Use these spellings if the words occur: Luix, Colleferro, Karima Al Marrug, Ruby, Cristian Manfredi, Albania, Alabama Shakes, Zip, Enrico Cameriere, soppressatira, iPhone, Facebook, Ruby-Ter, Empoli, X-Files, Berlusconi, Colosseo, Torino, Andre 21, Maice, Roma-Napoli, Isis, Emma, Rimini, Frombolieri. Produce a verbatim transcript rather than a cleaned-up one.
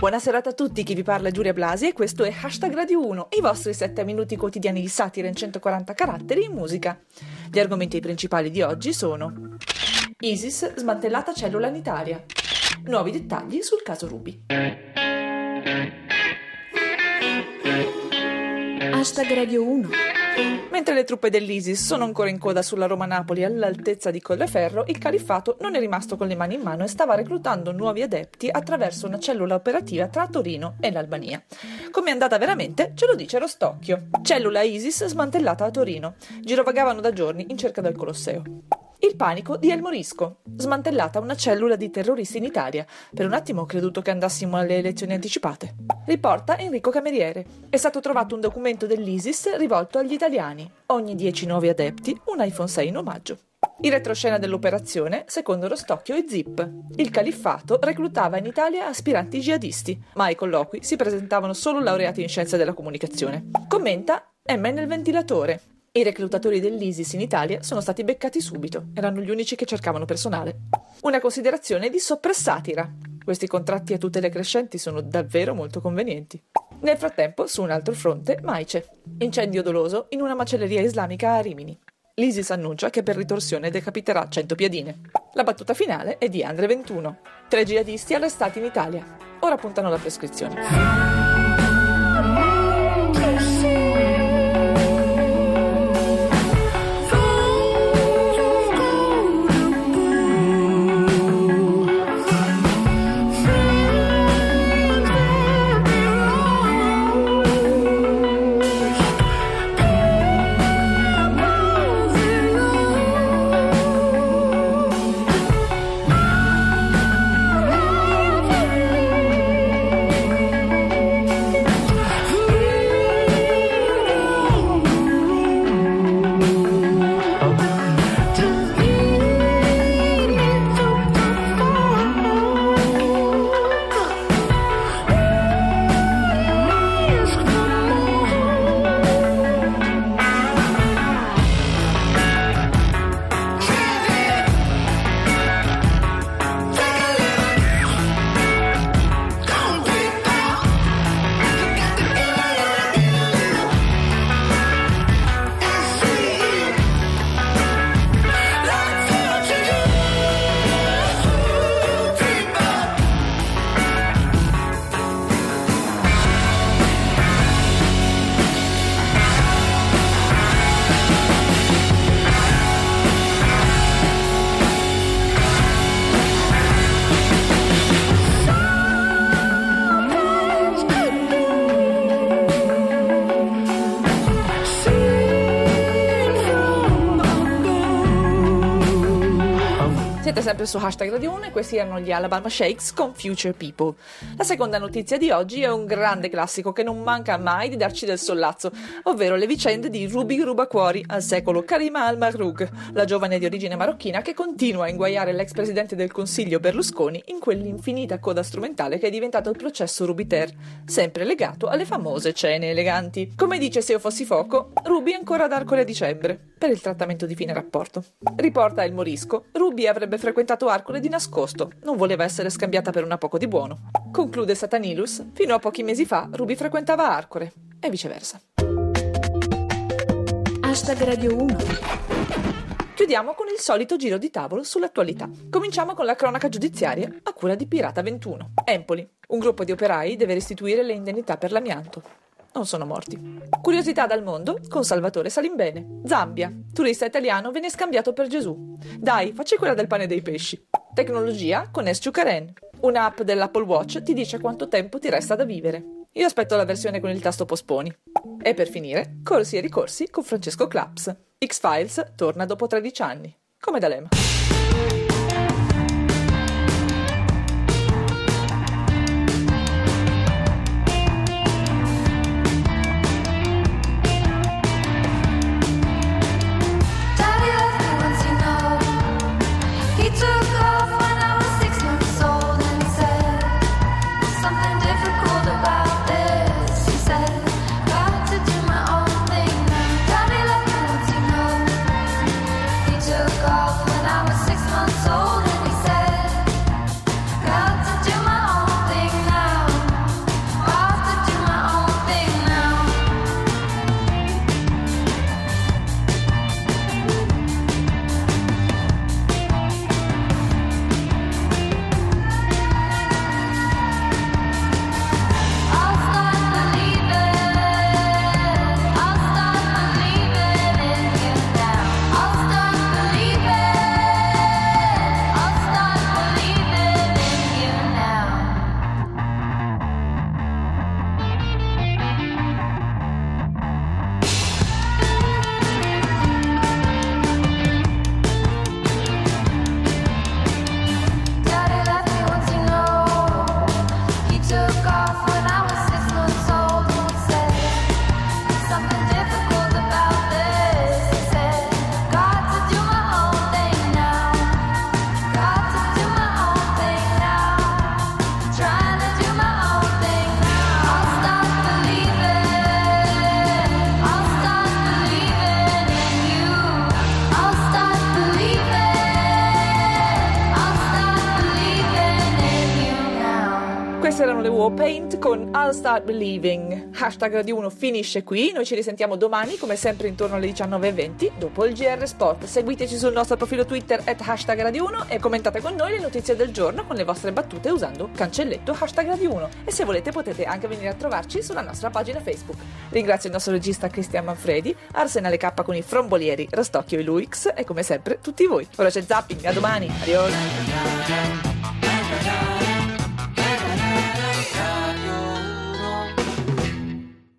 Buona serata a tutti, chi vi parla è Giulia Blasi e questo è Hashtag Radio uno, i vostri sette minuti quotidiani di satira in centoquaranta caratteri in musica. Gli argomenti principali di oggi sono: Isis, smantellata cellula in Italia. Nuovi dettagli sul caso Ruby. Hashtag Radio uno. Mentre le truppe dell'Isis sono ancora in coda sulla Roma-Napoli all'altezza di Colleferro, il califfato non è rimasto con le mani in mano e stava reclutando nuovi adepti attraverso una cellula operativa tra Torino e l'Albania. Com'è andata veramente ce lo dice Rostocchio. Cellula Isis smantellata a Torino. Girovagavano da giorni in cerca del Colosseo. Il panico di El Morisco. Smantellata una cellula di terroristi in Italia. Per un attimo ho creduto che andassimo alle elezioni anticipate. Riporta Enrico Cameriere. È stato trovato un documento dell'Isis rivolto agli italiani. Ogni dieci nuovi adepti, un iPhone sei in omaggio. In retroscena dell'operazione, secondo Rostocchio e Zip, il califfato reclutava in Italia aspiranti jihadisti, ma ai colloqui si presentavano solo laureati in scienze della comunicazione. Commenta Emma nel ventilatore. I reclutatori dell'Isis in Italia sono stati beccati subito, erano gli unici che cercavano personale. Una considerazione di soppressatira. Questi contratti a tutele crescenti sono davvero molto convenienti. Nel frattempo, su un altro fronte, Maice. Incendio doloso in una macelleria islamica a Rimini. L'Isis annuncia che per ritorsione decapiterà cento piadine. La battuta finale è di Andre ventuno. Tre jihadisti arrestati in Italia. Ora puntano alla prescrizione. Sempre su Hashtag Radio uno, e questi erano gli Alabama Shakes con Future People. La seconda notizia di oggi è un grande classico che non manca mai di darci del sollazzo, ovvero le vicende di Ruby rubacuori al secolo Karima Al Marrug, la giovane di origine marocchina che continua a inguaiare l'ex presidente del Consiglio Berlusconi in quell'infinita coda strumentale che è diventato il processo Ruby-Ter, sempre legato alle famose cene eleganti. Come dice Se io fossi fuoco, Ruby è ancora ad Arcole a dicembre per il trattamento di fine rapporto. Riporta El Morisco, Ruby avrebbe frequentato frequentato Arcole di nascosto, non voleva essere scambiata per una poco di buono. Conclude Satanilus, fino a pochi mesi fa Ruby frequentava Arcore e viceversa. Hashtag Radio uno. Chiudiamo con il solito giro di tavolo sull'attualità. Cominciamo con la cronaca giudiziaria a cura di Pirata ventuno. Empoli, un gruppo di operai deve restituire le indennità per l'amianto. Non sono morti. Curiosità dal mondo con Salvatore Salimbene. Zambia, turista italiano viene scambiato per Gesù. Dai, facci quella del pane e dei pesci. Tecnologia con Es-Ciu-Karen. Un'app dell'Apple Watch ti dice quanto tempo ti resta da vivere. Io aspetto la versione con il tasto posponi. E per finire, corsi e ricorsi con Francesco Claps. X-Files torna dopo tredici anni, come da Lema. Queste erano le Warpaint con I'll Start Believing. Hashtag Radio uno finisce qui, noi ci risentiamo domani come sempre intorno alle diciannove e venti dopo il G R Sport. Seguiteci sul nostro profilo Twitter at hashtag Radio uno e commentate con noi le notizie del giorno con le vostre battute usando cancelletto hashtag Radio uno, e se volete potete anche venire a trovarci sulla nostra pagina Facebook. Ringrazio il nostro regista Cristian Manfredi, Arsenale K con i Frombolieri, Rostocchio e Luix e come sempre tutti voi. Ora c'è Zapping, a domani, adios.